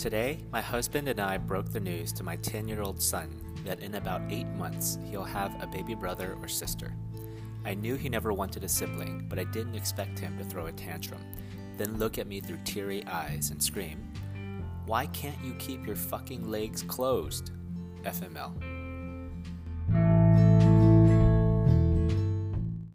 Today, my husband and I broke the news to my 10-year-old son that in about 8 months, he'll have a baby brother or sister. I knew he never wanted a sibling, but I didn't expect him to throw a tantrum, then look at me through teary eyes and scream, "Why can't you keep your fucking legs closed?" FML.